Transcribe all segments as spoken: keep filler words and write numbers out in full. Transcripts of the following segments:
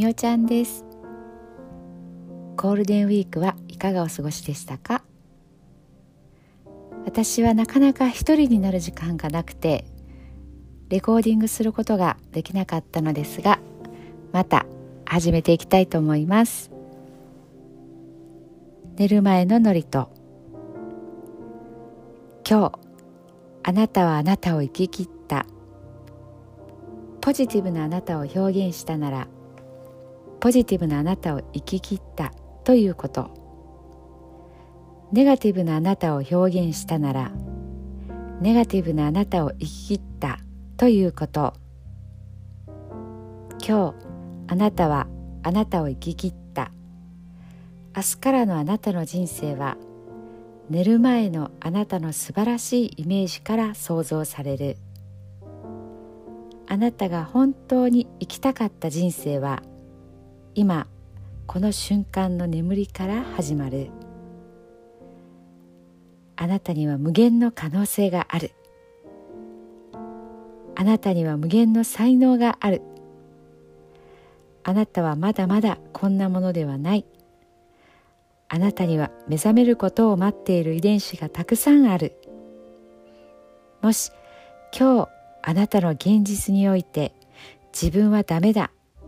みおちゃんです。ゴールデンウィークはいかがお過ごしでしたか？私はなかなか一人になる時間がなくてレコーディングすることができなかったのですが、また始めていきたいと思います。寝る前のノリと、今日あなたはあなたを生き切った、ポジティブなあなたを表現したならポジティブなあなたを生き切ったということ、ネガティブなあなたを表現したならネガティブなあなたを生き切ったということ、今日あなたはあなたを生き切った、明日からのあなたの人生は寝る前のあなたの素晴らしいイメージから想像される。あなたが本当に生きたかった人生は、今この瞬間の眠りから始まる。あなたには無限の可能性がある。あなたには無限の才能がある。あなたはまだまだこんなものではない。あなたには目覚めることを待っている遺伝子がたくさんある。もし今日あなたの現実において自分はダメだ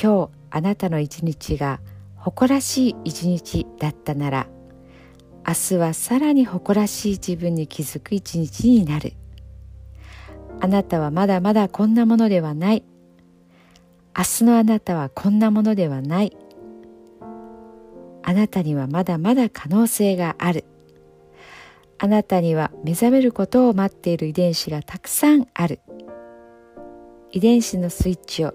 今日あなたの一日が誇らしい一日だったなら、明日はさらに誇らしい自分に気づく一日になる。あなたはまだまだこんなものではない。明日のあなたはこんなものではない。あなたにはまだまだ可能性がある。あなたには目覚めることを待っている遺伝子がたくさんある。遺伝子のスイッチを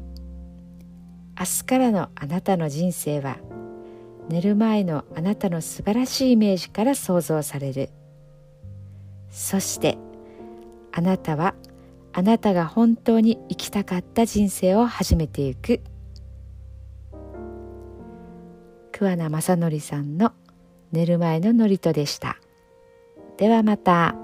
明日からのあなたの人生は寝る前のあなたの素晴らしいイメージから想像される。そしてあなたはあなたが本当に生きたかった人生を始めていく。桑名正則さんの寝る前の祝詞でした。ではまた。